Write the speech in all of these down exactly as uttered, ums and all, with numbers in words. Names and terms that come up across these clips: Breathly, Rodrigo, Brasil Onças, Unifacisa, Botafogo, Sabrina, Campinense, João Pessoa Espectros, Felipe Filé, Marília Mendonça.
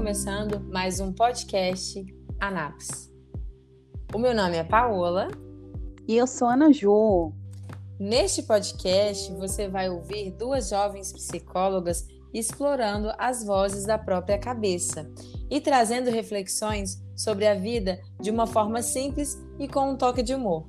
começando mais um podcast Anaps. O meu nome é Paola. E eu sou Ana Jô. Neste podcast, você vai ouvir duas jovens psicólogas explorando as vozes da própria cabeça e trazendo reflexões sobre a vida de uma forma simples e com um toque de humor.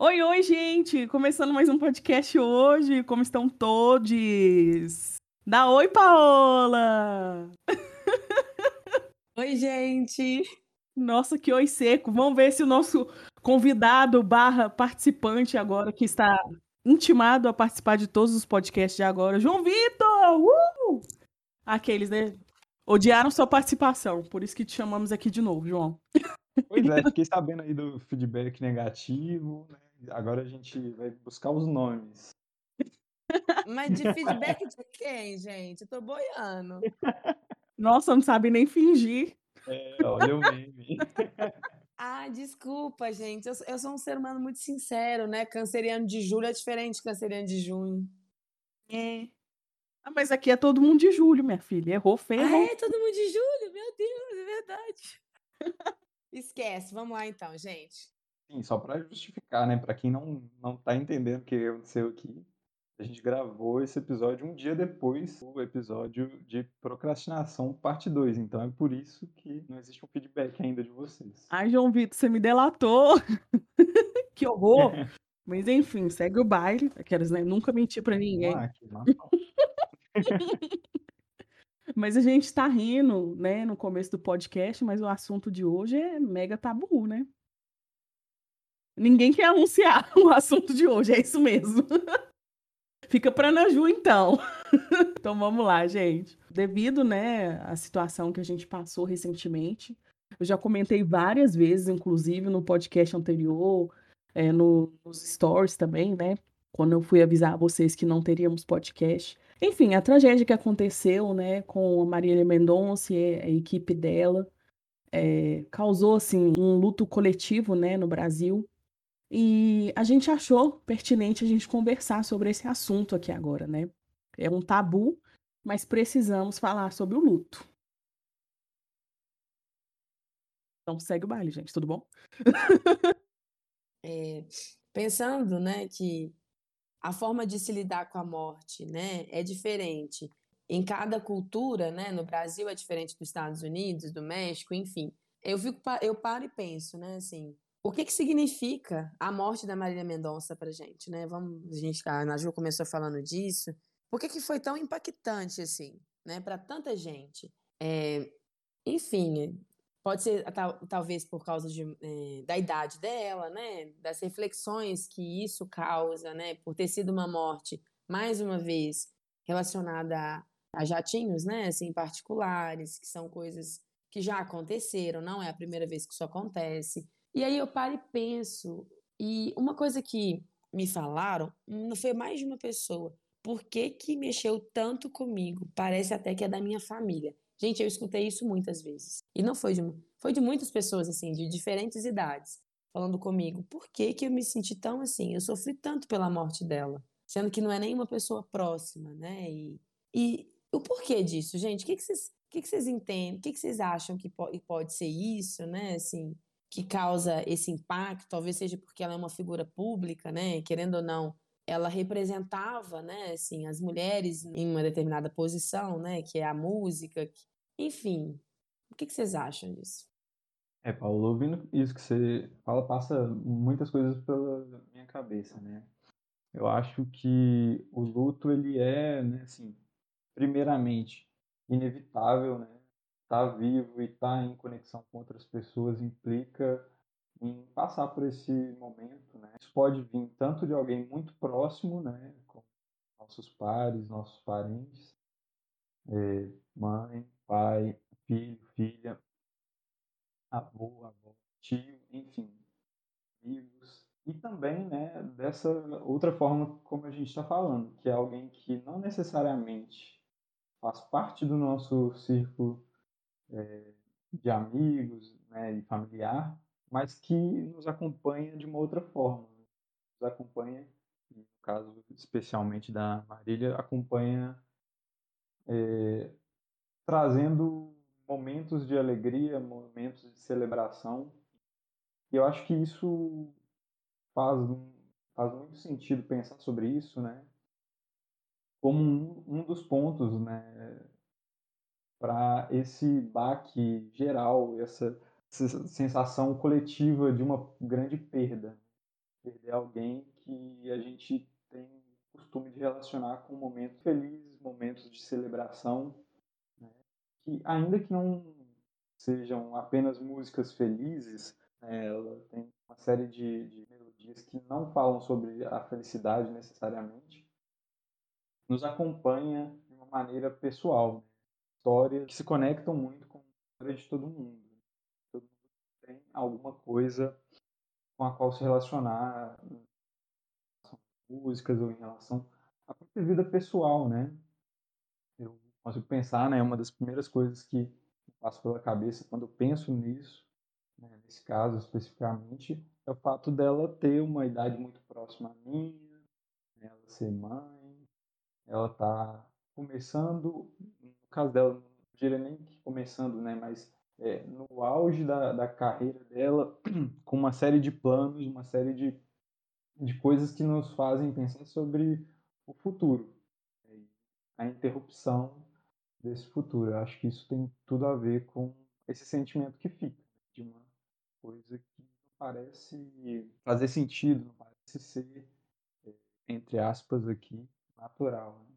Oi, oi, gente! Começando mais um podcast hoje, como estão todos? Dá oi, Paola! Oi, gente! Nossa, que oi seco! Vamos ver se o nosso convidado barra participante agora, que está intimado a participar de todos os podcasts de agora, João Vitor! Uh! Aqueles, né? Odiaram sua participação, por isso que te chamamos aqui de novo, João. Pois é, fiquei sabendo aí do feedback negativo, né? Agora a gente vai buscar os nomes. Mas de feedback de quem, gente? Eu tô boiando. Nossa, não sabe nem fingir. É, olha o meme. Ah, desculpa, gente. Eu, eu sou um ser humano muito sincero, né? Canceriano de julho é diferente de canceriano de junho. É. Ah, mas aqui é todo mundo de julho, minha filha. Errou feio. Ah, é todo mundo de julho? Meu Deus, é verdade. Esquece. Vamos lá, então, gente. Sim, só para justificar, né? Para quem não, não tá entendendo o que aconteceu aqui, a gente gravou esse episódio um dia depois do episódio de procrastinação parte dois. Então é por isso que não existe um feedback ainda de vocês. Ai, João Vitor, você me delatou! Que horror! É. Mas, enfim, segue o baile. Aquelas, né? Nunca menti para ninguém. Ah, que mal. Mas a gente tá rindo, né, no começo do podcast, mas o assunto de hoje é mega tabu, né? Ninguém quer anunciar o assunto de hoje, é isso mesmo. Fica pra Ana Ju, então. Então vamos lá, gente. Devido, né, à situação que a gente passou recentemente, eu já comentei várias vezes, inclusive no podcast anterior, é, no, nos stories também, né? Quando eu fui avisar vocês que não teríamos podcast. Enfim, a tragédia que aconteceu, né, com a Marília Mendonça e a equipe dela é, causou, assim, um luto coletivo, né, no Brasil. E a gente achou pertinente a gente conversar sobre esse assunto aqui agora, né? É um tabu, mas precisamos falar sobre o luto. Então segue o baile, gente, tudo bom? É, pensando, né, que a forma de se lidar com a morte, né, é diferente. Em cada cultura, né, no Brasil é diferente dos Estados Unidos, do México, enfim. Eu, fico, eu paro e penso, né, assim, o que, que significa a morte da Marília Mendonça pra gente, né? Vamos, a gente, a Ana Ju começou falando disso. Por que, que foi tão impactante, assim, né, pra tanta gente? É, enfim, pode ser tal, talvez por causa de, é, da idade dela, né? Das reflexões que isso causa, né? Por ter sido uma morte, mais uma vez, relacionada a, a jatinhos, né? Assim, particulares, que são coisas que já aconteceram, não é a primeira vez que isso acontece. E aí eu paro e penso, e uma coisa que me falaram, não foi mais de uma pessoa, por que que mexeu tanto comigo? Parece até que é da minha família. Gente, eu escutei isso muitas vezes. E não foi de, foi de muitas pessoas, assim, de diferentes idades, falando comigo. Por que que eu me senti tão assim? Eu sofri tanto pela morte dela, sendo que não é nenhuma pessoa próxima, né? E, e o porquê disso, gente? O que que vocês, que que vocês entendem? O que que vocês acham que pode, pode ser isso, né? Assim, que causa esse impacto? Talvez seja porque ela é uma figura pública, né? Querendo ou não, ela representava, né, assim, as mulheres em uma determinada posição, né, que é a música, que... enfim, o que, que vocês acham disso? É, Paulo, ouvindo isso que você fala, passa muitas coisas pela minha cabeça, né, eu acho que o luto, ele é, né, assim, primeiramente, inevitável, né, estar vivo e estar em conexão com outras pessoas implica em passar por esse momento, né? Isso pode vir tanto de alguém muito próximo, né? Como nossos pares, nossos parentes, é, mãe, pai, filho, filha, avô, avó, tio, enfim, amigos. E também, né, dessa outra forma como a gente está falando, que é alguém que não necessariamente faz parte do nosso círculo é, de amigos, né, e familiar, mas que nos acompanha de uma outra forma, né? Nos acompanha no caso especialmente da Marília, acompanha é, trazendo momentos de alegria, momentos de celebração. E eu acho que isso faz, faz muito sentido pensar sobre isso, né? Como um, um dos pontos, né, para esse baque geral, essa, essa sensação coletiva de uma grande perda. Perder alguém que a gente tem o costume de relacionar com momentos felizes, momentos de celebração, né, que ainda que não sejam apenas músicas felizes, né, ela tem uma série de, de melodias que não falam sobre a felicidade necessariamente, nos acompanha de uma maneira pessoal. Histórias que se conectam muito com a história de todo mundo. Todo mundo tem alguma coisa com a qual se relacionar, em relação a músicas ou em relação à própria vida pessoal, né? Eu consigo pensar, né, uma das primeiras coisas que me passa pela cabeça quando eu penso nisso, né, nesse caso especificamente, é o fato dela ter uma idade muito próxima à minha, ela ser mãe, ela está começando, no caso dela, não diria nem que começando, né, mas é, no auge da, da carreira dela, com uma série de planos, uma série de, de coisas que nos fazem pensar sobre o futuro, né, a interrupção desse futuro. Eu acho que isso tem tudo a ver com esse sentimento que fica, de uma coisa que não parece fazer sentido, não parece ser, entre aspas, aqui, natural, né?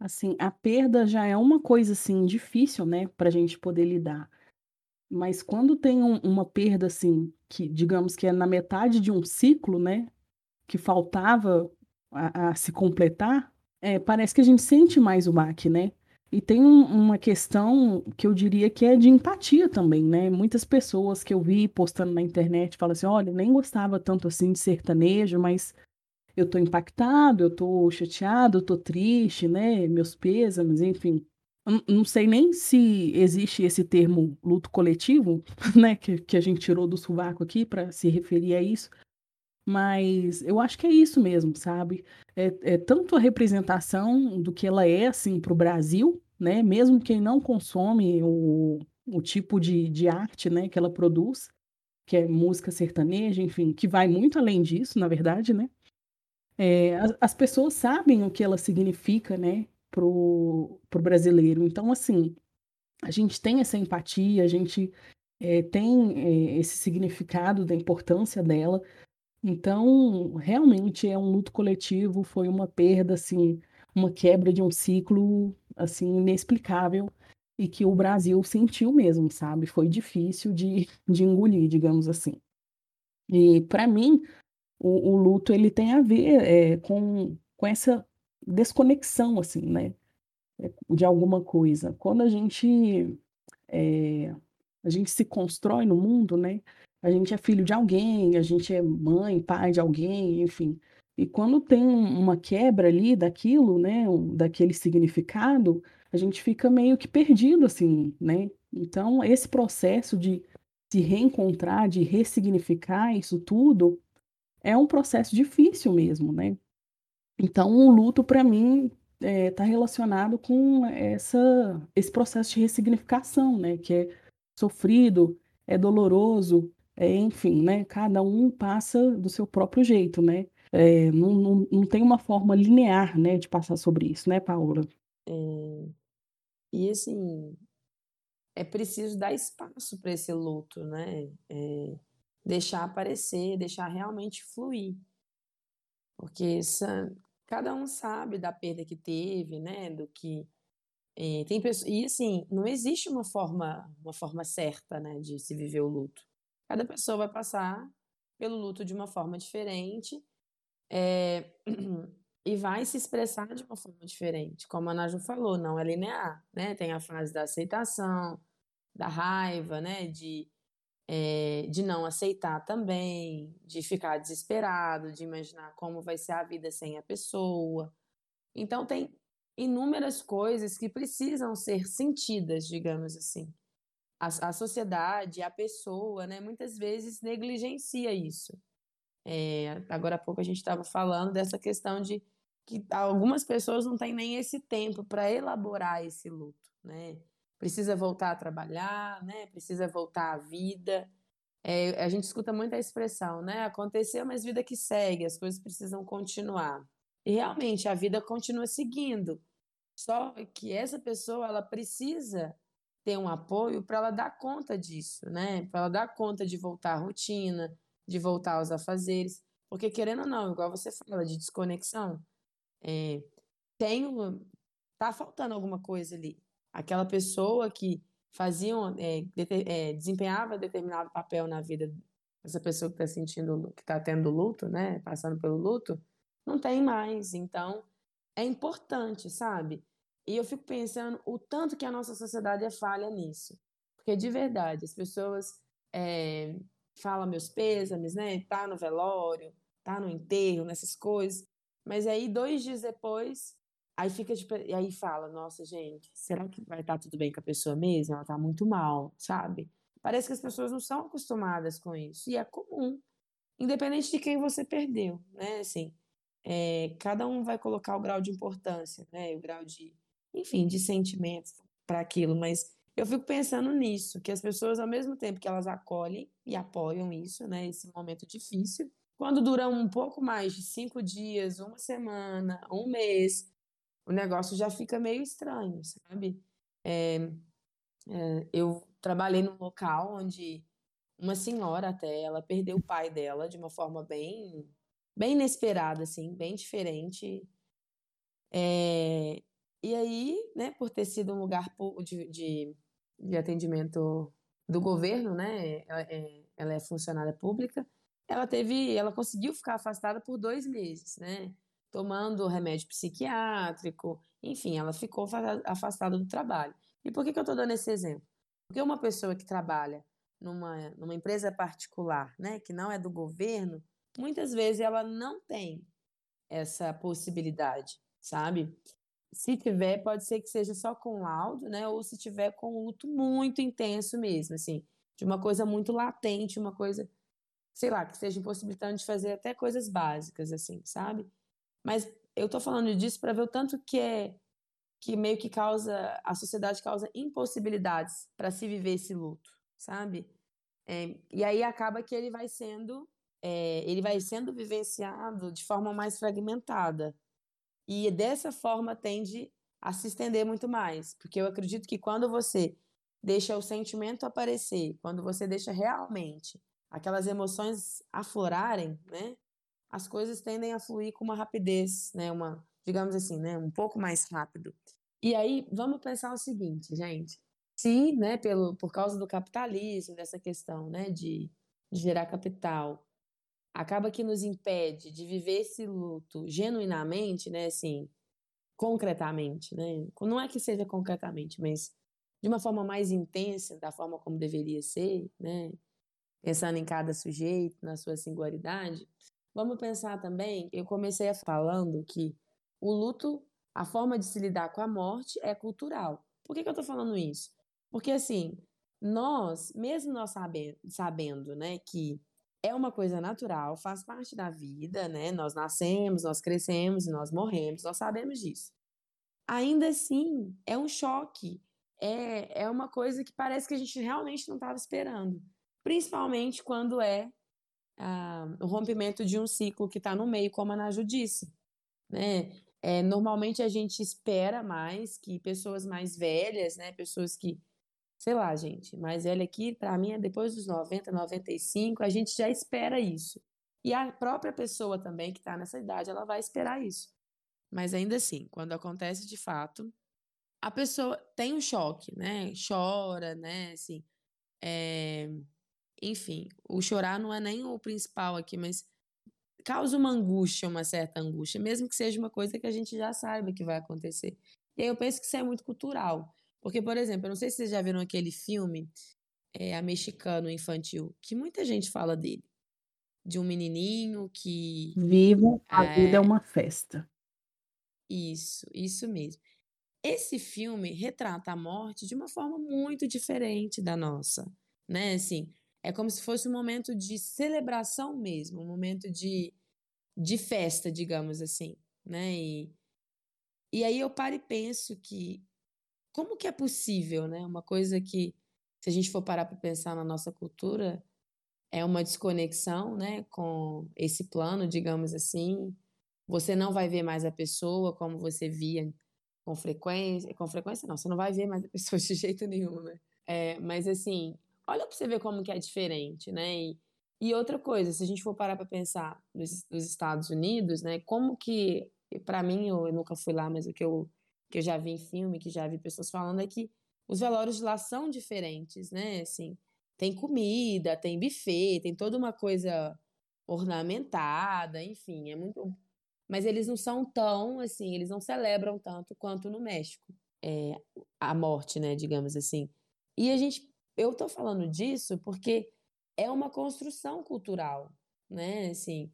Assim, a perda já é uma coisa, assim, difícil, né, pra gente poder lidar. Mas quando tem um, uma perda, assim, que, digamos que é na metade de um ciclo, né, que faltava a, a se completar, é, parece que a gente sente mais o baque, né? E tem um, uma questão que eu diria que é de empatia também, né? Muitas pessoas que eu vi postando na internet falam assim, olha, nem gostava tanto, assim, de sertanejo, mas... eu tô impactado, eu tô chateado, eu tô triste, né? Meus pêsames, enfim. Eu não sei nem se existe esse termo luto coletivo, né? Que, que a gente tirou do sovaco aqui para se referir a isso. Mas eu acho que é isso mesmo, sabe? É, é tanto a representação do que ela é, assim, pro Brasil, né? Mesmo quem não consome o, o tipo de, de arte, né, que ela produz, que é música sertaneja, enfim, que vai muito além disso, na verdade, né? É, as, as pessoas sabem o que ela significa, né, pro, pro brasileiro. Então, assim, a gente tem essa empatia, a gente é, tem é, esse significado da importância dela. Então, realmente é um luto coletivo, foi uma perda, assim, uma quebra de um ciclo, assim, inexplicável e que o Brasil sentiu mesmo, sabe? Foi difícil de, de engolir, digamos assim. E, para mim... O, o luto, ele tem a ver é, com, com essa desconexão, assim, né, de alguma coisa. Quando a gente, é, a gente se constrói no mundo, né, a gente é filho de alguém, a gente é mãe, pai de alguém, enfim. E quando tem uma quebra ali daquilo, né, daquele significado, a gente fica meio que perdido, assim, né. Então, esse processo de se reencontrar, de ressignificar isso tudo... é um processo difícil mesmo, né? Então, o luto, para mim, está é, relacionado com essa, esse processo de ressignificação, né? Que é sofrido, é doloroso, é, enfim, né? Cada um passa do seu próprio jeito, né? É, não, não, não tem uma forma linear, né, de passar sobre isso, né, Paula? É... E, assim, é preciso dar espaço para esse luto, né? É... deixar aparecer, deixar realmente fluir, porque essa, cada um sabe da perda que teve, né, do que é, tem pessoas, e assim, não existe uma forma, uma forma certa, né, de se viver o luto. Cada pessoa vai passar pelo luto de uma forma diferente, é, e vai se expressar de uma forma diferente, como a Naju falou, não é linear, né, tem a fase da aceitação, da raiva, né, de É, de não aceitar também, de ficar desesperado, de imaginar como vai ser a vida sem a pessoa. Então, tem inúmeras coisas que precisam ser sentidas, digamos assim. A, a sociedade, a pessoa, né, muitas vezes negligencia isso. É, agora há pouco a gente estava falando dessa questão de que algumas pessoas não têm nem esse tempo para elaborar esse luto, né? Precisa voltar a trabalhar, né? Precisa voltar à vida. É, a gente escuta muito a expressão, né? Aconteceu, mas vida que segue, as coisas precisam continuar. E realmente a vida continua seguindo. Só que essa pessoa, ela precisa ter um apoio para ela dar conta disso, né? Para ela dar conta de voltar à rotina, de voltar aos afazeres. Porque querendo ou não, igual você fala de desconexão, é, tem, tá faltando alguma coisa ali. Aquela pessoa que fazia, é, de, é, desempenhava determinado papel na vida dessa pessoa que está sentindo, que está tendo luto, né? Passando pelo luto, não tem mais. Então, é importante, sabe? E eu fico pensando o tanto que a nossa sociedade é falha nisso. Porque, de verdade, as pessoas é, falam meus pêsames, né? Tá no velório, tá no enterro, nessas coisas. Mas aí, dois dias depois, aí fica tipo, e aí fala, nossa, gente, será que vai estar tudo bem com a pessoa mesmo? Ela tá muito mal, sabe? Parece que as pessoas não são acostumadas com isso. E é comum, independente de quem você perdeu, né? Assim, é, cada um vai colocar o grau de importância, né? O grau de, enfim, de sentimentos para aquilo. Mas eu fico pensando nisso, que as pessoas, ao mesmo tempo que elas acolhem e apoiam isso, né? Esse momento difícil, quando dura um pouco mais de cinco dias, uma semana, um mês, o negócio já fica meio estranho, sabe? É, é, eu trabalhei num local onde uma senhora até, ela perdeu o pai dela de uma forma bem, bem inesperada, assim, bem diferente. É, e aí, né, por ter sido um lugar de, de, de atendimento do governo, né? Ela é, ela é funcionária pública. Ela teve, ela conseguiu ficar afastada por dois meses, né? Tomando remédio psiquiátrico, enfim, ela ficou afastada do trabalho. E por que que eu estou dando esse exemplo? Porque uma pessoa que trabalha numa, numa empresa particular, né, que não é do governo, muitas vezes ela não tem essa possibilidade, sabe? Se tiver, pode ser que seja só com laudo, né, ou se tiver com luto muito intenso mesmo, assim, de uma coisa muito latente, uma coisa, sei lá, que seja impossibilitando de fazer até coisas básicas, assim, sabe? Mas eu tô falando disso para ver o tanto que é que meio que causa, a sociedade causa impossibilidades para se viver esse luto, sabe? É, e aí acaba que ele vai sendo, é, ele vai sendo vivenciado de forma mais fragmentada. E dessa forma tende a se estender muito mais, porque eu acredito que quando você deixa o sentimento aparecer, quando você deixa realmente aquelas emoções aflorarem, né? As coisas tendem a fluir com uma rapidez, né? Uma, digamos assim, né? Um pouco mais rápido. E aí, vamos pensar o seguinte, gente. Se, né, pelo, por causa do capitalismo, dessa questão, né, de, de gerar capital, acaba que nos impede de viver esse luto genuinamente, né, assim, concretamente, né? Não é que seja concretamente, mas de uma forma mais intensa, da forma como deveria ser, né? Pensando em cada sujeito, na sua singularidade. Vamos pensar também, eu comecei falando que o luto, a forma de se lidar com a morte é cultural. Por que que eu tô falando isso? Porque assim, nós, mesmo nós sabendo, sabendo, né, que é uma coisa natural, faz parte da vida, né, nós nascemos, nós crescemos, nós morremos, nós sabemos disso. Ainda assim, é um choque, é, é uma coisa que parece que a gente realmente não estava esperando, principalmente quando é Ah, o rompimento de um ciclo que está no meio, como a Naju disse, né? É, normalmente a gente espera mais que pessoas mais velhas, né? Pessoas que, sei lá, gente, mais velha aqui, para mim é depois dos noventa, noventa e cinco, a gente já espera isso. E a própria pessoa também que está nessa idade, ela vai esperar isso. Mas ainda assim, quando acontece de fato, a pessoa tem um choque, né? Chora, né? Assim, é... Enfim, o chorar não é nem o principal aqui, mas causa uma angústia, uma certa angústia, mesmo que seja uma coisa que a gente já saiba que vai acontecer. E aí eu penso que isso é muito cultural, porque, por exemplo, eu não sei se vocês já viram aquele filme é, a mexicano infantil, que muita gente fala dele, de um menininho que... Vivo, a é... vida é uma festa. Isso, isso mesmo. Esse filme retrata a morte de uma forma muito diferente da nossa, né, assim... É como se fosse um momento de celebração mesmo, um momento de, de festa, digamos assim, né? E, e aí eu paro e penso que como que é possível, né? Uma coisa que, se a gente for parar para pensar na nossa cultura, é uma desconexão, né, com esse plano, digamos assim. Você não vai ver mais a pessoa como você via com frequência. Com frequência não, você não vai ver mais a pessoa de jeito nenhum, né? É, mas assim... Olha para você ver como que é diferente, né? E, e outra coisa, se a gente for parar para pensar nos, nos Estados Unidos, né? Como que, para mim, eu, eu nunca fui lá, mas o que eu, que eu já vi em filme, que já vi pessoas falando, é que os velórios de lá são diferentes, né? Assim, tem comida, tem buffet, tem toda uma coisa ornamentada, enfim, é muito... Mas eles não são tão, assim, eles não celebram tanto quanto no México, é, a morte, né? Digamos assim. E a gente... Eu estou falando disso porque é uma construção cultural, né? Assim,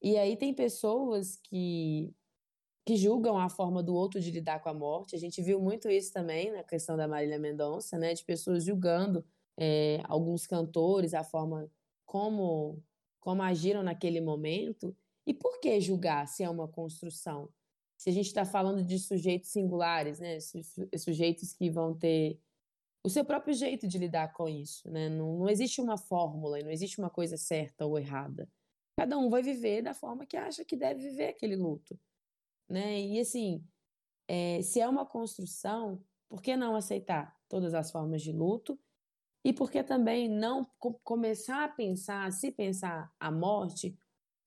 e aí tem pessoas que, que julgam a forma do outro de lidar com a morte. A gente viu muito isso também na questão da Marília Mendonça, né? De pessoas julgando é, alguns cantores, a forma como, como agiram naquele momento. E por que julgar se é uma construção? Se a gente está falando de sujeitos singulares, né? Sujeitos que vão ter... o seu próprio jeito de lidar com isso, né? Não, não existe uma fórmula, não existe uma coisa certa ou errada. Cada um vai viver da forma que acha que deve viver aquele luto, né? E assim, é, se é uma construção, por que não aceitar todas as formas de luto? E por que também não co- começar a pensar, se pensar a morte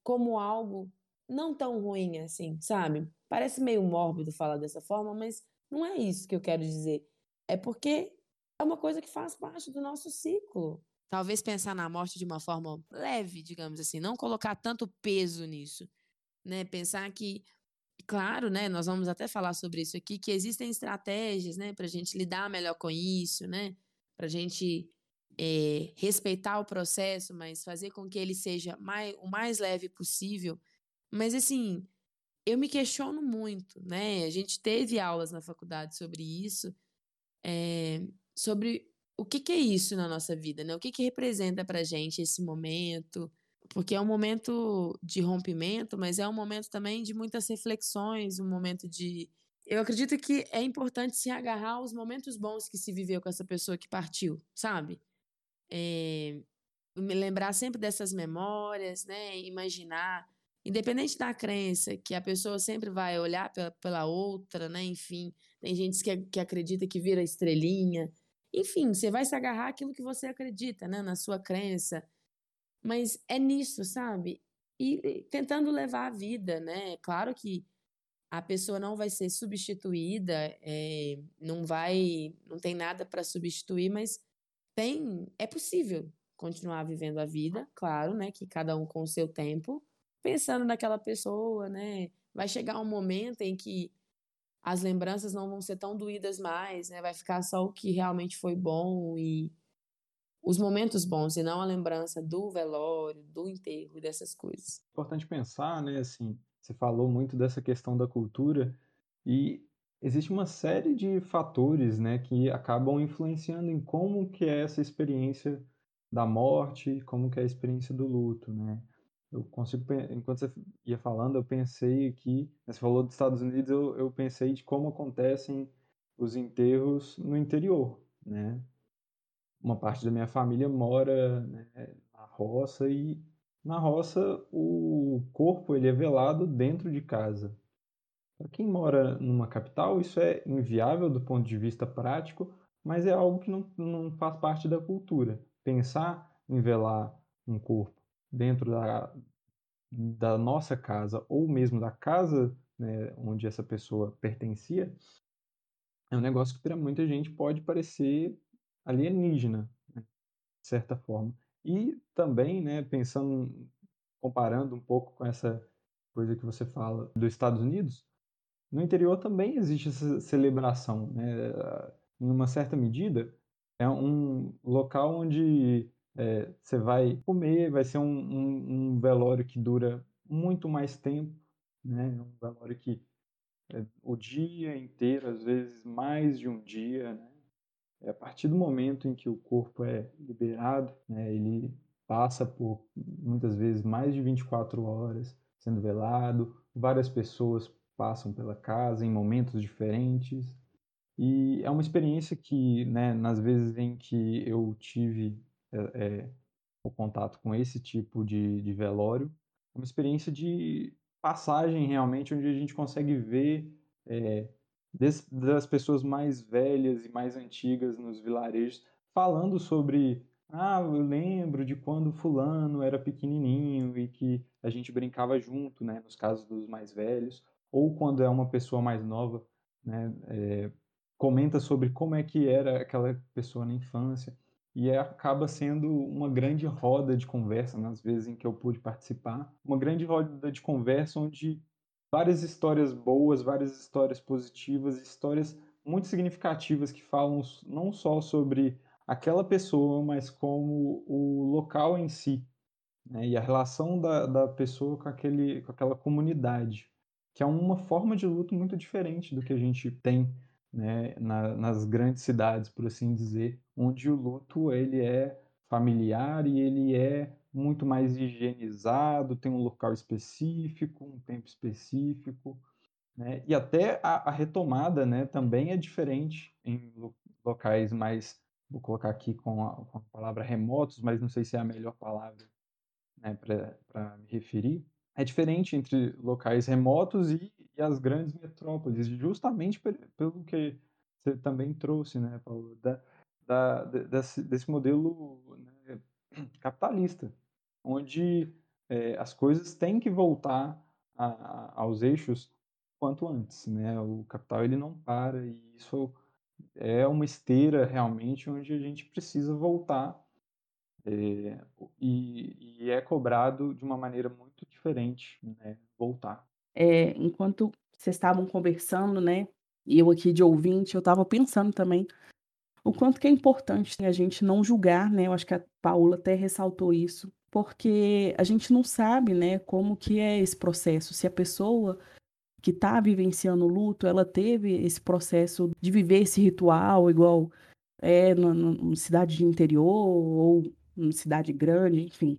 como algo não tão ruim assim, sabe? Parece meio mórbido falar dessa forma, mas não é isso que eu quero dizer. É porque... é uma coisa que faz parte do nosso ciclo. Talvez pensar na morte de uma forma leve, digamos assim, não colocar tanto peso nisso, né? Pensar que, claro, né? Nós vamos até falar sobre isso aqui, que existem estratégias, né? Para a gente lidar melhor com isso, né? Para a gente é, respeitar o processo, mas fazer com que ele seja mais, o mais leve possível. Mas assim, eu me questiono muito, né? A gente teve aulas na faculdade sobre isso. É... sobre o que, que é isso na nossa vida, né? O que, que representa pra gente esse momento, porque é um momento de rompimento, mas é um momento também de muitas reflexões, um momento de... Eu acredito que é importante se agarrar aos momentos bons que se viveu com essa pessoa que partiu, sabe? É... Me lembrar sempre dessas memórias, né? Imaginar, independente da crença, que a pessoa sempre vai olhar pela, pela outra, né? Enfim, tem gente que, que acredita que vira estrelinha. Enfim, você vai se agarrar àquilo que você acredita, né? Na sua crença. Mas é nisso, sabe? E tentando levar a vida, né? Claro que a pessoa não vai ser substituída, é, não vai, não tem nada para substituir, mas tem, é possível continuar vivendo a vida, claro, né? Que cada um com o seu tempo, pensando naquela pessoa, né? Vai chegar um momento em que as lembranças não vão ser tão doídas mais, né? Vai ficar só o que realmente foi bom e os momentos bons, e não a lembrança do velório, do enterro, dessas coisas. Importante pensar, né? Assim, você falou muito dessa questão da cultura e existe uma série de fatores, né? Que acabam influenciando em como que é essa experiência da morte, como que é a experiência do luto, né? Eu consigo, enquanto você ia falando, eu pensei aqui, você falou dos Estados Unidos, eu, eu pensei de como acontecem os enterros no interior, né? Uma parte da minha família mora, né, na roça, e na roça o corpo ele é velado dentro de casa. Para quem mora numa capital, isso é inviável do ponto de vista prático, mas é algo que não, não faz parte da cultura. Pensar em velar um corpo dentro da, da nossa casa, ou mesmo da casa, né, onde essa pessoa pertencia, é um negócio que para muita gente pode parecer alienígena, né, de certa forma. E também, né, pensando, comparando um pouco com essa coisa que você fala dos Estados Unidos, no interior também existe essa celebração, né, em uma certa medida, é um local onde... É, você vai comer, vai ser um, um, um velório que dura muito mais tempo, né? Um velório que é, o dia inteiro, às vezes mais de um dia, né? A partir do momento em que o corpo é liberado, né, ele passa por, muitas vezes, mais de vinte e quatro horas sendo velado. Várias pessoas passam pela casa em momentos diferentes. E é uma experiência que, né, nas vezes em que eu tive é, o contato com esse tipo de, de velório, é uma experiência de passagem, realmente, onde a gente consegue ver... É, das pessoas mais velhas e mais antigas nos vilarejos, falando sobre, ah, eu lembro de quando fulano era pequenininho e que a gente brincava junto, né, nos casos dos mais velhos, ou quando é uma pessoa mais nova, né, é, comenta sobre como é que era aquela pessoa na infância, e acaba sendo uma grande roda de conversa, nas vezes em que eu pude participar, uma grande roda de conversa onde várias histórias boas, várias histórias positivas, histórias muito significativas que falam não só sobre aquela pessoa, mas como o local em si, né? E a relação da, da pessoa com, aquele, com aquela comunidade, que é uma forma de luto muito diferente do que a gente tem, né, na, nas grandes cidades, por assim dizer, onde o luto ele é familiar e ele é muito mais higienizado, tem um local específico, um tempo específico, né? E até a, a retomada, né, também é diferente em locais mais, vou colocar aqui com a, com a palavra remotos, mas não sei se é a melhor palavra, né, para me referir, é diferente entre locais remotos e, e as grandes metrópoles, justamente pelo que você também trouxe, né, Paulo, da, da, desse, desse modelo, né, capitalista, onde é, as coisas têm que voltar a, a, aos eixos quanto antes, né? O capital ele não para, e isso é uma esteira realmente onde a gente precisa voltar, é, e, e é cobrado de uma maneira muito diferente, né? Voltar. É, enquanto vocês estavam conversando, né? E eu aqui de ouvinte, eu estava pensando também o quanto que é importante a gente não julgar, né? Eu acho que a Paula até ressaltou isso, porque a gente não sabe, né, como que é esse processo, se a pessoa que está vivenciando o luto, ela teve esse processo de viver esse ritual igual é numa cidade de interior ou numa cidade grande, enfim.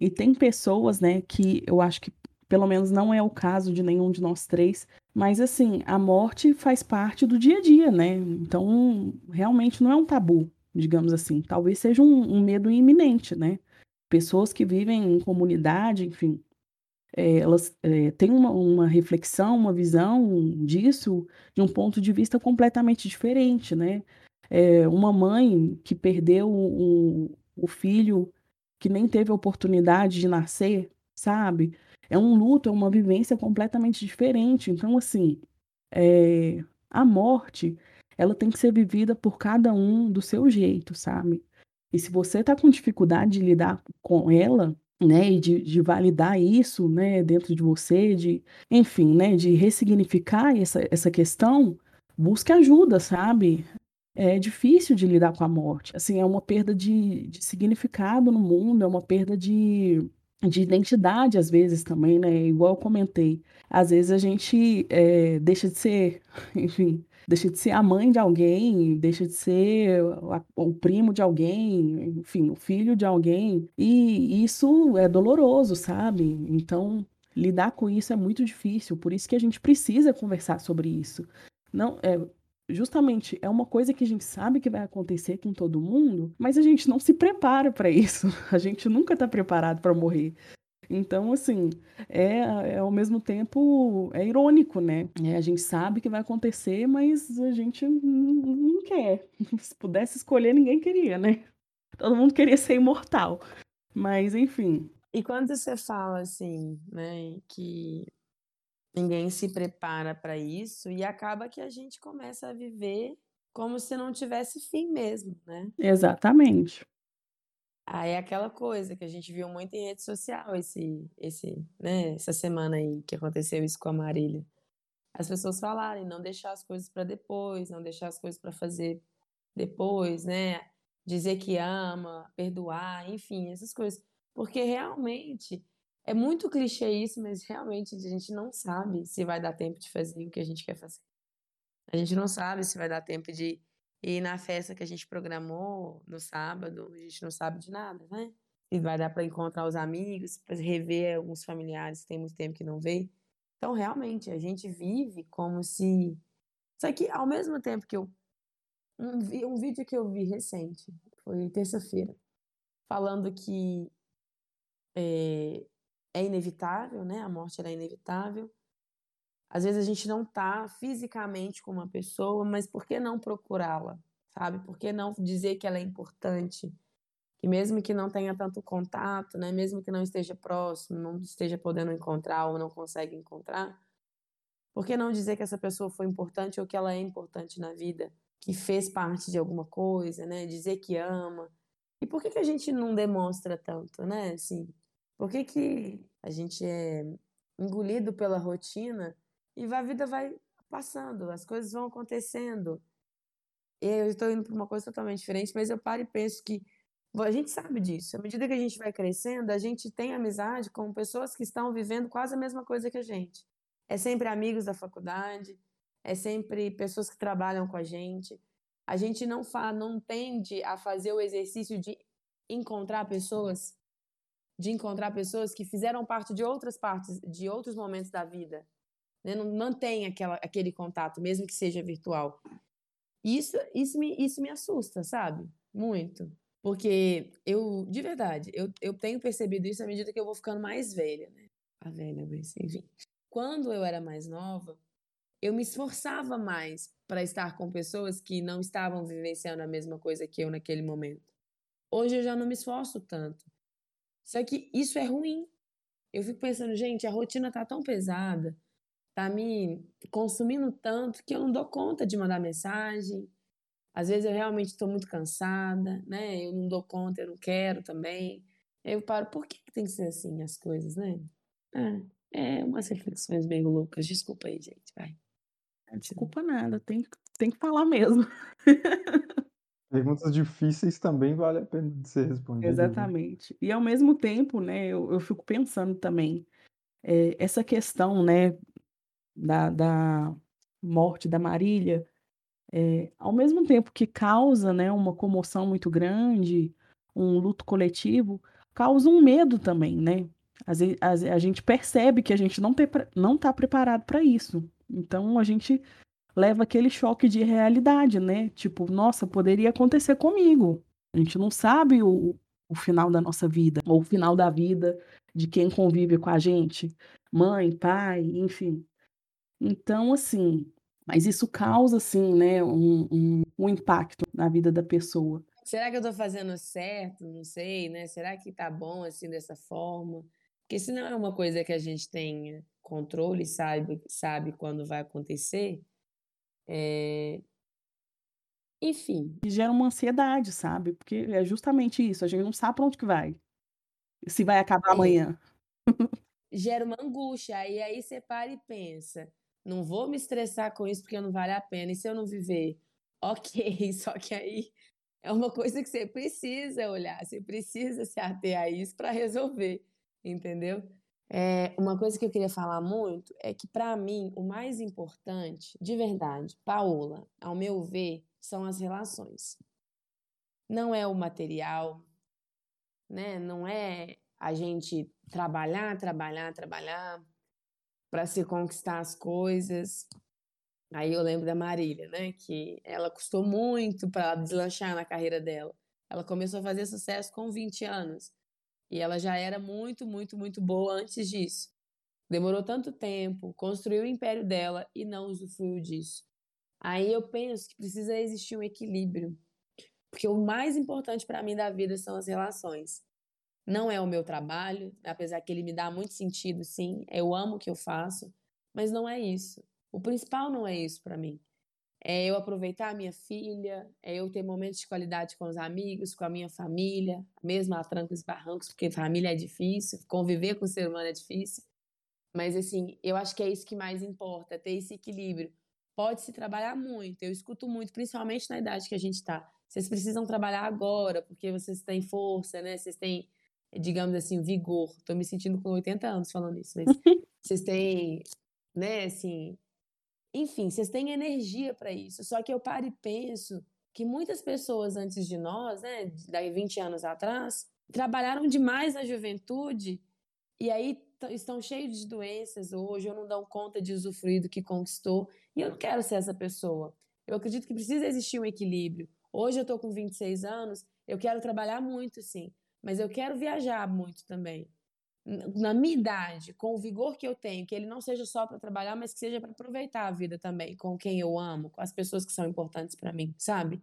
E tem pessoas, né, que eu acho que pelo menos não é o caso de nenhum de nós três, mas assim, a morte faz parte do dia a dia, né? Então, realmente não é um tabu, digamos assim. Talvez seja um, um medo iminente, né? Pessoas que vivem em comunidade, enfim, é, elas é, têm uma, uma reflexão, uma visão disso de um ponto de vista completamente diferente, né? É, uma mãe que perdeu o, o filho que nem teve a oportunidade de nascer, sabe? É um luto, é uma vivência completamente diferente. Então, assim, é... a morte, ela tem que ser vivida por cada um do seu jeito, sabe? E se você tá com dificuldade de lidar com ela, né, e de, de validar isso, né, dentro de você, de, enfim, né, de ressignificar essa, essa questão, busque ajuda, sabe? É difícil de lidar com a morte. Assim, é uma perda de, de significado no mundo, é uma perda de... de identidade, às vezes, também, né? Igual eu comentei. Às vezes a gente é, deixa de ser, enfim, deixa de ser a mãe de alguém, deixa de ser a, o primo de alguém, enfim, o filho de alguém. E isso é doloroso, sabe? Então, lidar com isso é muito difícil. Por isso que a gente precisa conversar sobre isso. Não, é... Justamente, é uma coisa que a gente sabe que vai acontecer com todo mundo, mas a gente não se prepara para isso. A gente nunca está preparado para morrer. Então, assim, é, é ao mesmo tempo, é irônico, né? É, a gente sabe que vai acontecer, mas a gente não, não quer. Se pudesse escolher, ninguém queria, né? Todo mundo queria ser imortal. Mas, enfim. E quando você fala, assim, né, que... ninguém se prepara para isso e acaba que a gente começa a viver como se não tivesse fim mesmo, né? Exatamente. Aí é aquela coisa que a gente viu muito em rede social esse, esse, né, essa semana aí que aconteceu isso com a Marília. As pessoas falarem, não deixar as coisas para depois, não deixar as coisas para fazer depois, né? Dizer que ama, perdoar, enfim, essas coisas. Porque realmente... é muito clichê isso, mas realmente a gente não sabe se vai dar tempo de fazer o que a gente quer fazer. A gente não sabe se vai dar tempo de E na festa que a gente programou no sábado, a gente não sabe de nada, né? E vai dar para encontrar os amigos, para rever alguns familiares que tem muito tempo que não vê. Então, realmente, a gente vive como se... Só que, ao mesmo tempo que eu... Um, um vídeo que eu vi recente, foi terça-feira, falando que é, é inevitável, né? A morte era inevitável. Às vezes a gente não tá fisicamente com uma pessoa, mas por que não procurá-la, sabe? Por que não dizer que ela é importante? Que mesmo que não tenha tanto contato, né? Mesmo que não esteja próximo, não esteja podendo encontrar ou não consegue encontrar, por que não dizer que essa pessoa foi importante ou que ela é importante na vida? Que fez parte de alguma coisa, né? Dizer que ama. E por que que a gente não demonstra tanto, né? Assim, por que que a gente é engolido pela rotina? E a vida vai passando, as coisas vão acontecendo. Eu estou indo para uma coisa totalmente diferente, mas eu paro e penso que a gente sabe disso. À medida que a gente vai crescendo, a gente tem amizade com pessoas que estão vivendo quase a mesma coisa que a gente. É sempre amigos da faculdade, é sempre pessoas que trabalham com a gente. A gente não, fa- não tende a fazer o exercício de encontrar pessoas, de encontrar pessoas que fizeram parte de outras partes, de outros momentos da vida. Né, não mantém aquela, aquele contato, mesmo que seja virtual. Isso, isso, me, isso me assusta, sabe? Muito. Porque eu, de verdade, eu, eu tenho percebido isso à medida que eu vou ficando mais velha, né? A velha, mas enfim. Quando eu era mais nova, eu me esforçava mais para estar com pessoas que não estavam vivenciando a mesma coisa que eu naquele momento. Hoje eu já não me esforço tanto. Só que isso é ruim. Eu fico pensando, gente, a rotina tá tão pesada, tá me consumindo tanto que eu não dou conta de mandar mensagem. Às vezes eu realmente estou muito cansada, né? Eu não dou conta, eu não quero também. Eu paro, por que tem que ser assim as coisas, né? Ah, é umas reflexões meio loucas. Desculpa aí, gente, vai. Desculpa nada, tem, tem que falar mesmo. Perguntas difíceis também vale a pena de ser respondidas. Exatamente. E ao mesmo tempo, né, eu, eu fico pensando também, é, essa questão, né, Da, da morte da Marília, é, ao mesmo tempo que causa, né, uma comoção muito grande, um luto coletivo, causa um medo também, né? As, as, a gente percebe que a gente não está não tá preparado para isso. Então, a gente leva aquele choque de realidade, né? Tipo, nossa, poderia acontecer comigo. A gente não sabe o, o final da nossa vida, ou o final da vida de quem convive com a gente, mãe, pai, enfim. Então, assim, mas isso causa, assim, né, um, um, um impacto na vida da pessoa. Será que eu tô fazendo certo? Não sei, né? Será que tá bom, assim, dessa forma? Porque se não é uma coisa que a gente tenha controle, sabe, sabe quando vai acontecer, é... enfim. E gera uma ansiedade, sabe? Porque é justamente isso, a gente não sabe pra onde que vai, se vai acabar é. amanhã. Gera uma angústia, aí, aí você para e pensa... Não vou me estressar com isso porque não vale a pena. E se eu não viver? Ok, só que aí é uma coisa que você precisa olhar, você precisa se ater a isso para resolver, entendeu? É, uma coisa que eu queria falar muito é que, para mim, o mais importante, de verdade, Paola, ao meu ver, são as relações. Não é o material, né? Não é a gente trabalhar, trabalhar, trabalhar, para se conquistar as coisas. Aí eu lembro da Marília, né? Que ela custou muito para deslanchar na carreira dela. Ela começou a fazer sucesso com vinte anos. E ela já era muito, muito, muito boa antes disso. Demorou tanto tempo, construiu o império dela e não usufruiu disso. Aí eu penso que precisa existir um equilíbrio. Porque o mais importante para mim da vida são as relações. Não é o meu trabalho, apesar que ele me dá muito sentido, sim. Eu amo o que eu faço, mas não é isso. O principal não é isso para mim. É eu aproveitar a minha filha, é eu ter momentos de qualidade com os amigos, com a minha família, mesmo a trancos e barrancos, porque família é difícil, conviver com o ser humano é difícil. Mas, assim, eu acho que é isso que mais importa, ter esse equilíbrio. Pode-se trabalhar muito, eu escuto muito, principalmente na idade que a gente está. Vocês precisam trabalhar agora, porque vocês têm força, né? Vocês têm... digamos assim, vigor. Estou me sentindo com oitenta anos falando isso, mas vocês têm, né, assim... Enfim, vocês têm energia para isso. Só que eu paro e penso que muitas pessoas antes de nós, né, daí vinte anos atrás, trabalharam demais na juventude e aí estão cheios de doenças hoje, ou não dão conta de usufruir do que conquistou, e eu não quero ser essa pessoa. Eu acredito que precisa existir um equilíbrio. Hoje eu estou com vinte e seis anos, eu quero trabalhar muito, sim, mas eu quero viajar muito também. Na minha idade, com o vigor que eu tenho, que ele não seja só para trabalhar, mas que seja para aproveitar a vida também, com quem eu amo, com as pessoas que são importantes para mim, sabe?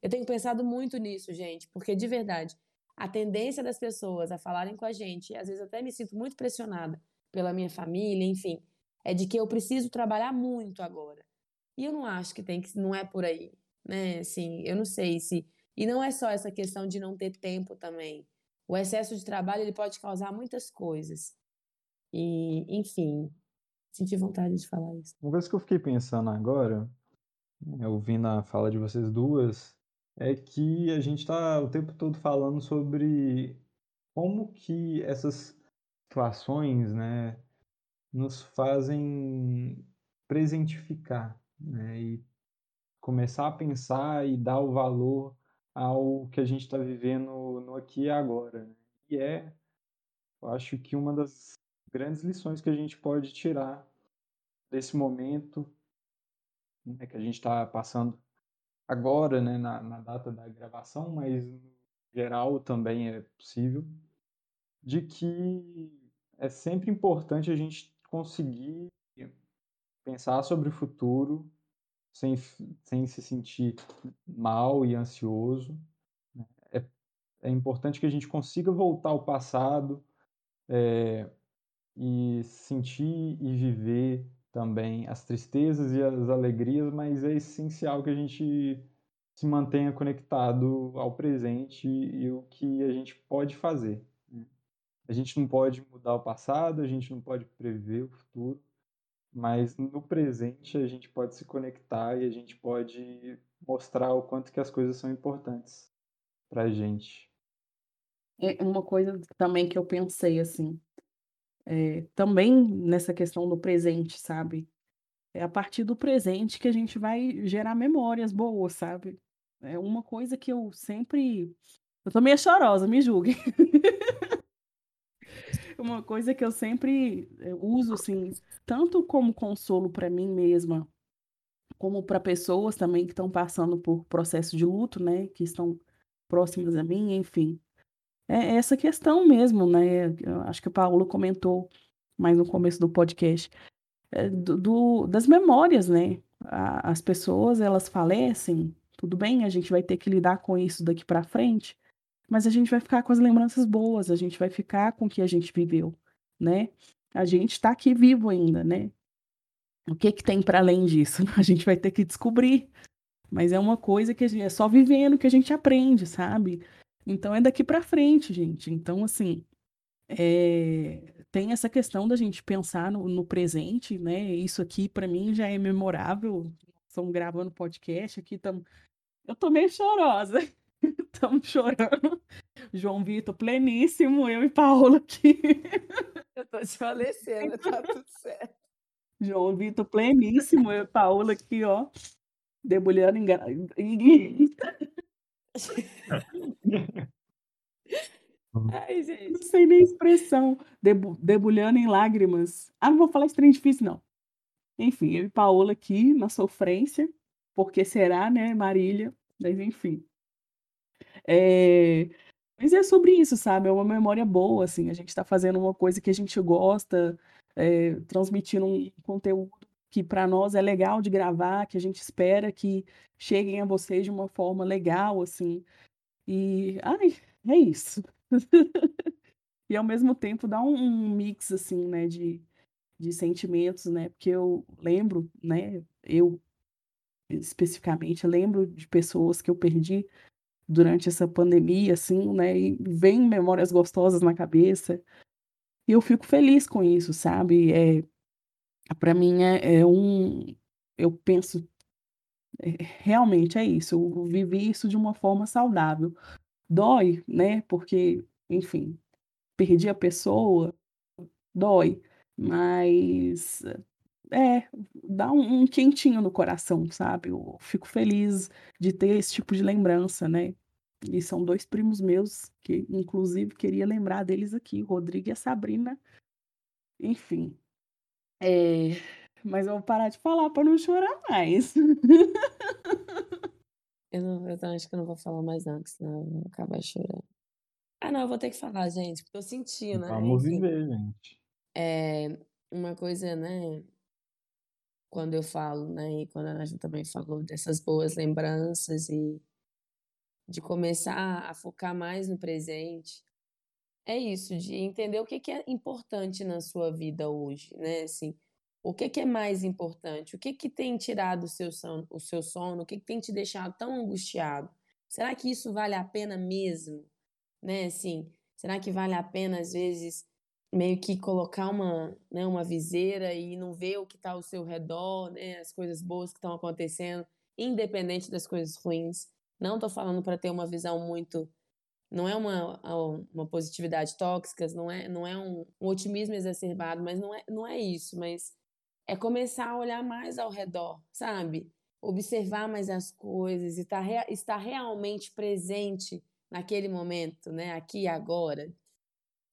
Eu tenho pensado muito nisso, gente, porque de verdade, a tendência das pessoas a falarem com a gente, e às vezes até me sinto muito pressionada pela minha família, enfim, é de que eu preciso trabalhar muito agora. E eu não acho que tem que, não é por aí, né? Assim, eu não sei se... E não é só essa questão de não ter tempo também. O excesso de trabalho, ele pode causar muitas coisas. E, enfim, senti vontade de falar isso. Uma coisa que eu fiquei pensando agora, ouvindo a fala de vocês duas, é que a gente está o tempo todo falando sobre como que essas situações, né, nos fazem presentificar, né, e começar a pensar e dar o valor ao que a gente está vivendo no aqui e agora, né? E é, eu acho que uma das grandes lições que a gente pode tirar desse momento, né, que a gente está passando agora, né, na, na data da gravação, mas no geral também é possível, de que é sempre importante a gente conseguir pensar sobre o futuro sem, sem se sentir mal e ansioso. É, é importante que a gente consiga voltar ao passado é, e sentir e viver também as tristezas e as alegrias, mas é essencial que a gente se mantenha conectado ao presente e, e o que a gente pode fazer. A gente não pode mudar o passado, a gente não pode prever o futuro, mas no presente a gente pode se conectar e a gente pode mostrar o quanto que as coisas são importantes pra gente. É uma coisa também que eu pensei, assim, é, também nessa questão do presente, sabe? É a partir do presente que a gente vai gerar memórias boas, sabe? É uma coisa que eu sempre... Eu tô meio chorosa, me julguem. Uma coisa que eu sempre uso, assim, tanto como consolo para mim mesma, como para pessoas também que estão passando por processo de luto, né, que estão próximas a mim, enfim. É essa questão mesmo, né, eu acho que o Paulo comentou mais no começo do podcast, é do, do, das memórias, né, a, as pessoas, elas falecem, tudo bem, a gente vai ter que lidar com isso daqui para frente, mas a gente vai ficar com as lembranças boas, a gente vai ficar com o que a gente viveu, né? A gente está aqui vivo ainda, né? O que que tem para além disso? A gente vai ter que descobrir, mas é uma coisa que a gente, é só vivendo que a gente aprende, sabe? Então é daqui para frente, gente. Então, assim, é... tem essa questão da gente pensar no, no presente, né? Isso aqui, para mim, já é memorável. Estamos gravando podcast aqui, tamo... eu tô meio chorosa. Estamos chorando. João Vitor, pleníssimo, eu e Paola aqui. Eu estou te falecendo, está tudo certo. João Vitor, pleníssimo, eu e Paola aqui, ó. Debulhando em... Ai, gente. Não sei nem a expressão. Debu... Debulhando em lágrimas. Ah, não vou falar esse trem difícil, não. Enfim, eu e Paola aqui, na sofrência. Porque será, né, Marília? Mas, enfim. É... mas é sobre isso, sabe? É uma memória boa, assim, a gente está fazendo uma coisa que a gente gosta, é... transmitindo um conteúdo que para nós é legal de gravar, que a gente espera que cheguem a vocês de uma forma legal, assim, e ai, é isso. E ao mesmo tempo dá um, um mix, assim, né, de, de sentimentos, né, porque eu lembro, né, eu especificamente eu lembro de pessoas que eu perdi durante essa pandemia, assim, né, e vem memórias gostosas na cabeça, e eu fico feliz com isso, sabe, é, pra mim é, é um, eu penso, é, realmente é isso, eu vivi isso de uma forma saudável, dói, né, porque, enfim, perdi a pessoa, dói, mas é, dá um, um quentinho no coração, sabe? Eu fico feliz de ter esse tipo de lembrança, né? E são dois primos meus, que inclusive queria lembrar deles aqui, o Rodrigo e a Sabrina. Enfim. É... Mas eu vou parar de falar para não chorar mais. Eu, não, eu acho que eu não vou falar mais nada, senão eu vou acabar chorando. Ah, não, eu vou ter que falar, gente, porque eu senti, né? Vamos viver, gente. É, uma coisa, né, quando eu falo, né, e quando a Nádia também falou dessas boas lembranças e de começar a focar mais no presente, é isso, de entender o que, que é importante na sua vida hoje, né, assim, o que, que é mais importante, o que, que tem tirado o seu sono, o seu sono, o que, que tem te deixado tão angustiado, será que isso vale a pena mesmo? Né, assim, será que vale a pena, às vezes, meio que colocar uma, né, uma viseira e não ver o que está ao seu redor, né, as coisas boas que estão acontecendo, independente das coisas ruins? Não estou falando para ter uma visão muito... Não é uma, uma positividade tóxica, não é, não é um, um otimismo exacerbado, mas não é, não é isso, mas é começar a olhar mais ao redor, sabe? Observar mais as coisas e tá, estar realmente presente naquele momento, né, aqui e agora,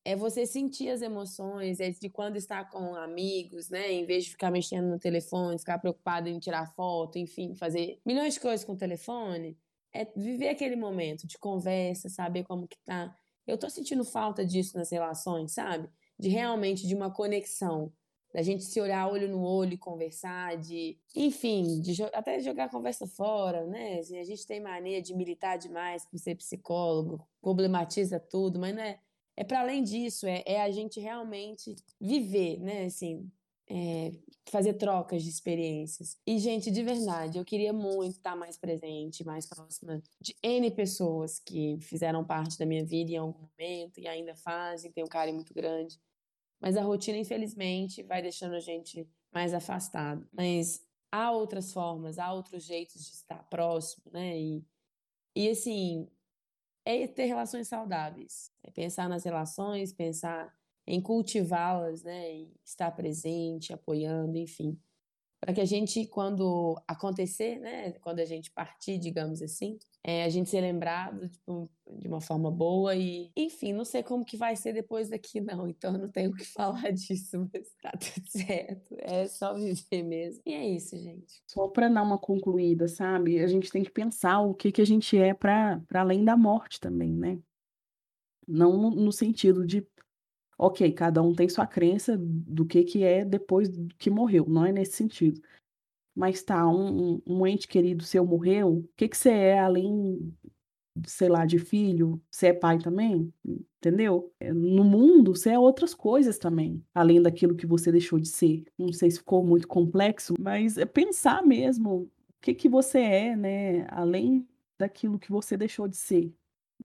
é você sentir as emoções, é de quando está com amigos, né, em vez de ficar mexendo no telefone, ficar preocupado em tirar foto, enfim, fazer milhões de coisas com o telefone, é viver aquele momento de conversa, saber como que tá. Eu tô sentindo falta disso nas relações, sabe? De realmente, de uma conexão, da gente se olhar olho no olho e conversar, de, enfim, de jo- até jogar a conversa fora, né? Assim, a gente tem mania de militar demais por ser psicólogo, problematiza tudo, mas não é, é para além disso, é, é a gente realmente viver, né? Assim, é, fazer trocas de experiências. E, gente, de verdade, eu queria muito estar mais presente, mais próxima de N pessoas que fizeram parte da minha vida em algum momento e ainda fazem, tem um carinho muito grande. Mas a rotina, infelizmente, vai deixando a gente mais afastado. Mas há outras formas, há outros jeitos de estar próximo, né? E, e assim, é ter relações saudáveis. É pensar nas relações, pensar em cultivá-las, né? E estar presente, apoiando, enfim. Para que a gente, quando acontecer, né? Quando a gente partir, digamos assim, é a gente ser lembrado tipo, de uma forma boa e... Enfim, não sei como que vai ser depois daqui, não. Então, não tenho o que falar disso, mas tá tudo certo. É só viver mesmo. E é isso, gente. Só para dar uma concluída, sabe? A gente tem que pensar o que, que a gente é para além da morte também, né? Não no sentido de... Ok, cada um tem sua crença do que, que é depois que morreu, não é nesse sentido. Mas tá, um, um ente querido seu morreu, o que, que você é além, sei lá, de filho? Você é pai também? Entendeu? No mundo, você é outras coisas também, além daquilo que você deixou de ser. Não sei se ficou muito complexo, mas é pensar mesmo o que, que você é, né? Além daquilo que você deixou de ser,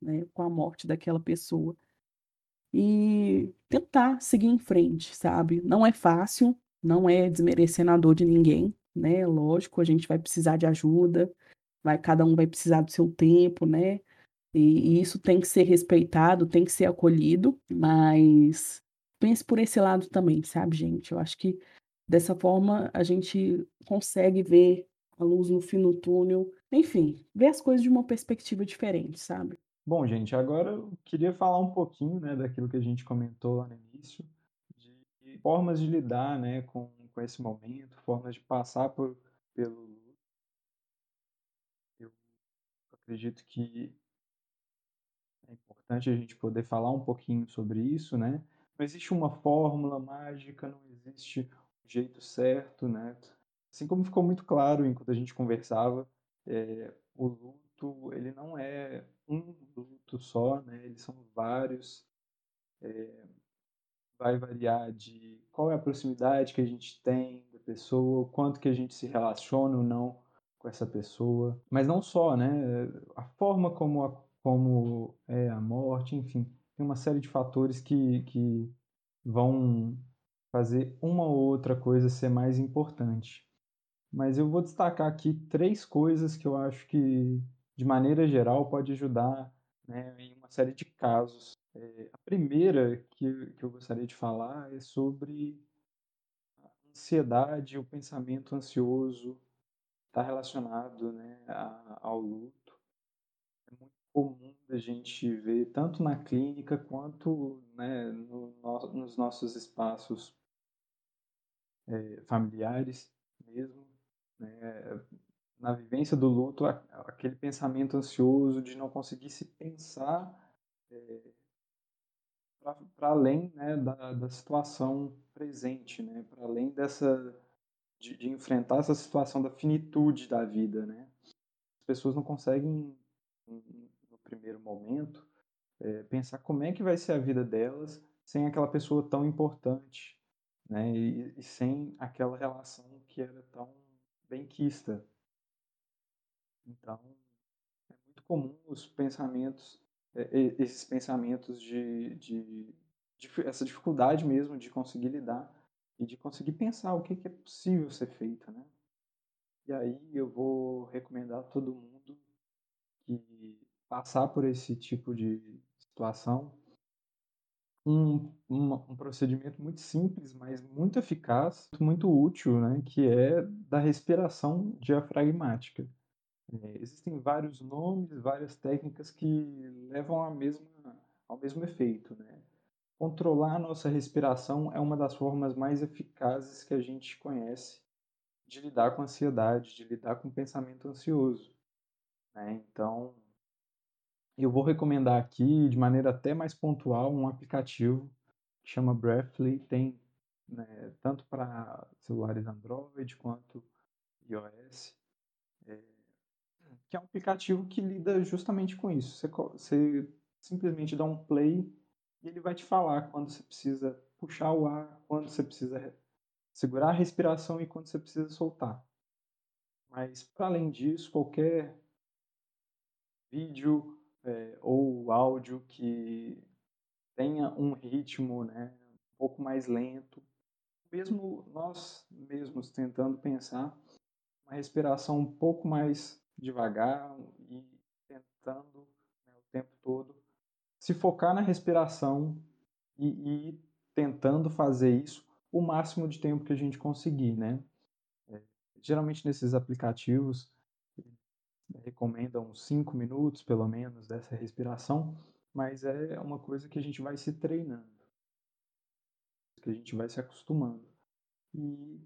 né? Com a morte daquela pessoa. E tentar seguir em frente, sabe? Não é fácil, não é desmerecendo a dor de ninguém, né? Lógico, a gente vai precisar de ajuda, vai, cada um vai precisar do seu tempo, né? E, e isso tem que ser respeitado, tem que ser acolhido, mas pense por esse lado também, sabe, gente? Eu acho que dessa forma a gente consegue ver a luz no fim do túnel, enfim, ver as coisas de uma perspectiva diferente, sabe? Bom, gente, agora eu queria falar um pouquinho, né, daquilo que a gente comentou lá no início, de formas de lidar, né, com, com esse momento, formas de passar por, pelo luto. Eu acredito que é importante a gente poder falar um pouquinho sobre isso, né? Não existe uma fórmula mágica, não existe um jeito certo, né? Assim como ficou muito claro enquanto a gente conversava, é, o luto, ele não é... um luto só, né? Eles são vários, é, vai variar de qual é a proximidade que a gente tem da pessoa, o quanto que a gente se relaciona ou não com essa pessoa, mas não só, né? A forma como, a, como é a morte, enfim, tem uma série de fatores que, que vão fazer uma ou outra coisa ser mais importante. Mas eu vou destacar aqui três coisas que eu acho que de maneira geral, pode ajudar, né, em uma série de casos. É, a primeira que, que eu gostaria de falar é sobre a ansiedade, o pensamento ansioso está relacionado, né, a, ao luto. É muito comum a gente ver, tanto na clínica quanto, né, no, no, nos nossos espaços é, familiares mesmo, né, na vivência do luto, a, aquele pensamento ansioso de não conseguir se pensar é, para além, né, da, da situação presente, né, para além dessa de, de enfrentar essa situação da finitude da vida, né. As pessoas não conseguem no primeiro momento é, pensar como é que vai ser a vida delas sem aquela pessoa tão importante, né, e, e sem aquela relação que era tão benquista. Então, é muito comum os pensamentos, esses pensamentos de, de, de essa dificuldade mesmo de conseguir lidar e de conseguir pensar o que, que é possível ser feito, né? E aí eu vou recomendar a todo mundo que passar por esse tipo de situação um, um, um procedimento muito simples, mas muito eficaz, muito útil, né? Que é da respiração diafragmática. É, existem vários nomes, várias técnicas que levam a mesma, ao mesmo efeito, né? Controlar a nossa respiração é uma das formas mais eficazes que a gente conhece de lidar com a ansiedade, de lidar com o pensamento ansioso, né? Então, eu vou recomendar aqui, de maneira até mais pontual, um aplicativo que chama Breathly, tem, né, tanto para celulares Android quanto iOS. É, que é um aplicativo que lida justamente com isso. Você, você simplesmente dá um play e ele vai te falar quando você precisa puxar o ar, quando você precisa segurar a respiração e quando você precisa soltar. Mas, para além disso, qualquer vídeo é, ou áudio que tenha um ritmo, né, um pouco mais lento, mesmo nós mesmos tentando pensar uma respiração um pouco mais devagar e tentando, né, o tempo todo se focar na respiração e, e tentando fazer isso o máximo de tempo que a gente conseguir, né? É, geralmente nesses aplicativos recomendam cinco minutos pelo menos dessa respiração, mas é uma coisa que a gente vai se treinando, que a gente vai se acostumando e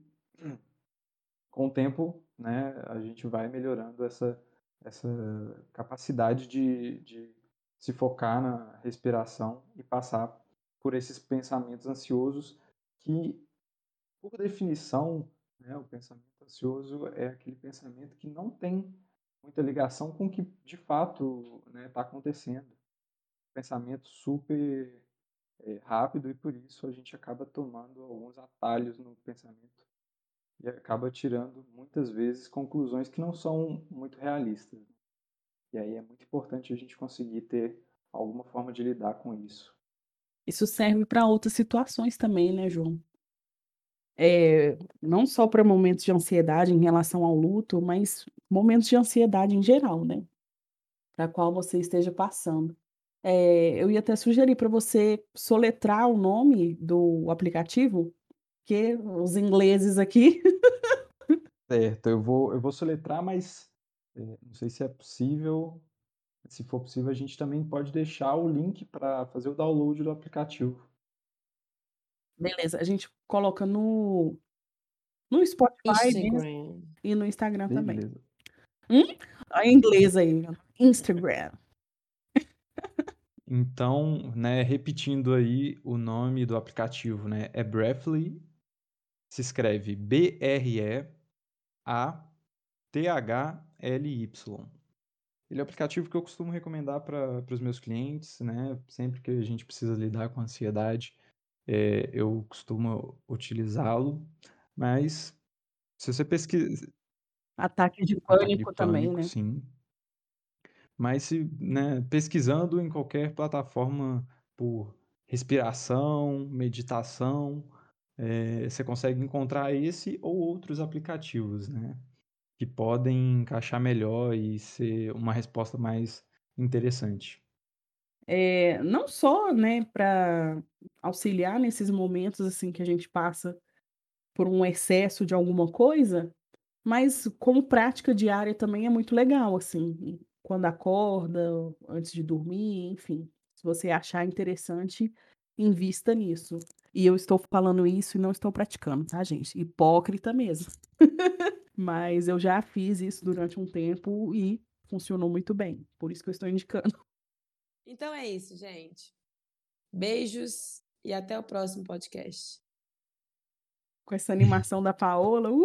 com o tempo, né, a gente vai melhorando essa, essa capacidade de, de se focar na respiração e passar por esses pensamentos ansiosos que, por definição, né, o pensamento ansioso é aquele pensamento que não tem muita ligação com o que de fato está, né, acontecendo. Pensamento super é, rápido e, por isso, a gente acaba tomando alguns atalhos no pensamento e acaba tirando, muitas vezes, conclusões que não são muito realistas. E aí é muito importante a gente conseguir ter alguma forma de lidar com isso. Isso serve para outras situações também, né, João? É, não só para momentos de ansiedade em relação ao luto, mas momentos de ansiedade em geral, né? Para qual você esteja passando. É, eu ia até sugerir para você soletrar o nome do aplicativo, porque os ingleses aqui... Certo, eu vou, eu vou soletrar, mas é, não sei se é possível. Se for possível, a gente também pode deixar o link para fazer o download do aplicativo. Beleza, a gente coloca no, no Spotify Instagram. E no Instagram. Beleza. Também. Hum? A inglesa aí, Instagram. Então, né, repetindo aí o nome do aplicativo, né, é Breathly. Se escreve B R E A T H L Y. Ele é um aplicativo que eu costumo recomendar para os meus clientes, né? Sempre que a gente precisa lidar com ansiedade, é, eu costumo utilizá-lo. Mas, se você pesquisar... Ataque de pânico, ataque de pânico também, pânico, né? Sim. Mas, se, né, pesquisando em qualquer plataforma por respiração, meditação... É, você consegue encontrar esse ou outros aplicativos, né, que podem encaixar melhor e ser uma resposta mais interessante. É, não só, né, para auxiliar nesses momentos assim, que a gente passa por um excesso de alguma coisa, mas como prática diária também é muito legal, assim, quando acorda, antes de dormir, enfim, se você achar interessante, invista nisso. E eu estou falando isso e não estou praticando, tá, gente? Hipócrita mesmo. Mas eu já fiz isso durante um tempo e funcionou muito bem, por isso que eu estou indicando. Então é isso, gente. Beijos e até o próximo podcast. Com essa animação da Paola, uh!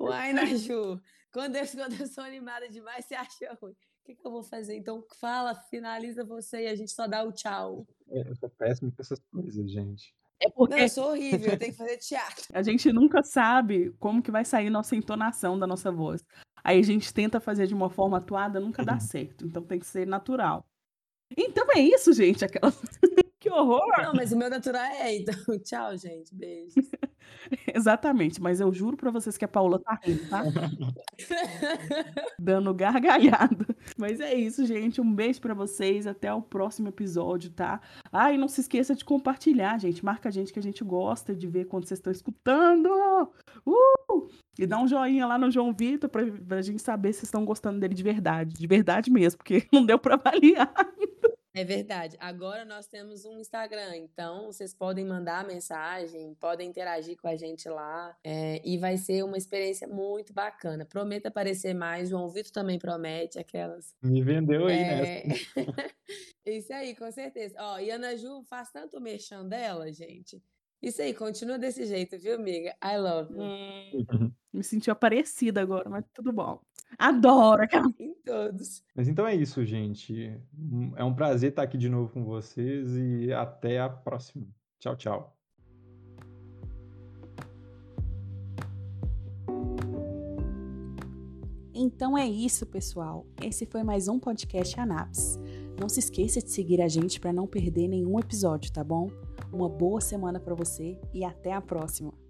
Uai, Naju, quando eu, quando eu sou animada demais, você acha ruim. O que, que eu vou fazer? Então fala, finaliza você e a gente só dá o tchau. Eu sou péssimo com essas coisas, gente. É porque... Não, eu sou horrível, eu tenho que fazer teatro. A gente nunca sabe como que vai sair nossa entonação da nossa voz. Aí a gente tenta fazer de uma forma atuada, nunca dá certo. Então tem que ser natural. Então é isso, gente. Aquela... Que horror! Não, mas o meu natural é, então. Tchau, gente. Beijo. Exatamente, mas eu juro pra vocês que a Paola tá rindo, tá? Dando gargalhada. Mas é isso, gente. Um beijo pra vocês. Até o próximo episódio, tá? Ah, e não se esqueça de compartilhar, gente. Marca a gente que a gente gosta de ver quando vocês estão escutando. Uh! E dá um joinha lá no João Vitor pra, pra gente saber se vocês estão gostando dele de verdade. De verdade mesmo, porque não deu pra avaliar. É verdade. Agora nós temos um Instagram, então vocês podem mandar mensagem, podem interagir com a gente lá, é, e vai ser uma experiência muito bacana. Prometo aparecer mais, João Vitor também promete, aquelas... Me vendeu aí, é... né? Isso aí, com certeza. Ó, e a Ana Ju faz tanto merchan dela, gente. Isso aí, continua desse jeito, viu, amiga? I love you. Hum. Me senti aparecida agora, mas tudo bom. Adoro aquela... Em todos. Mas então é isso, gente. É um prazer estar aqui de novo com vocês e até a próxima. Tchau, tchau. Então é isso, pessoal. Esse foi mais um podcast Anápis. Não se esqueça de seguir a gente para não perder nenhum episódio, tá bom? Uma boa semana para você e até a próxima.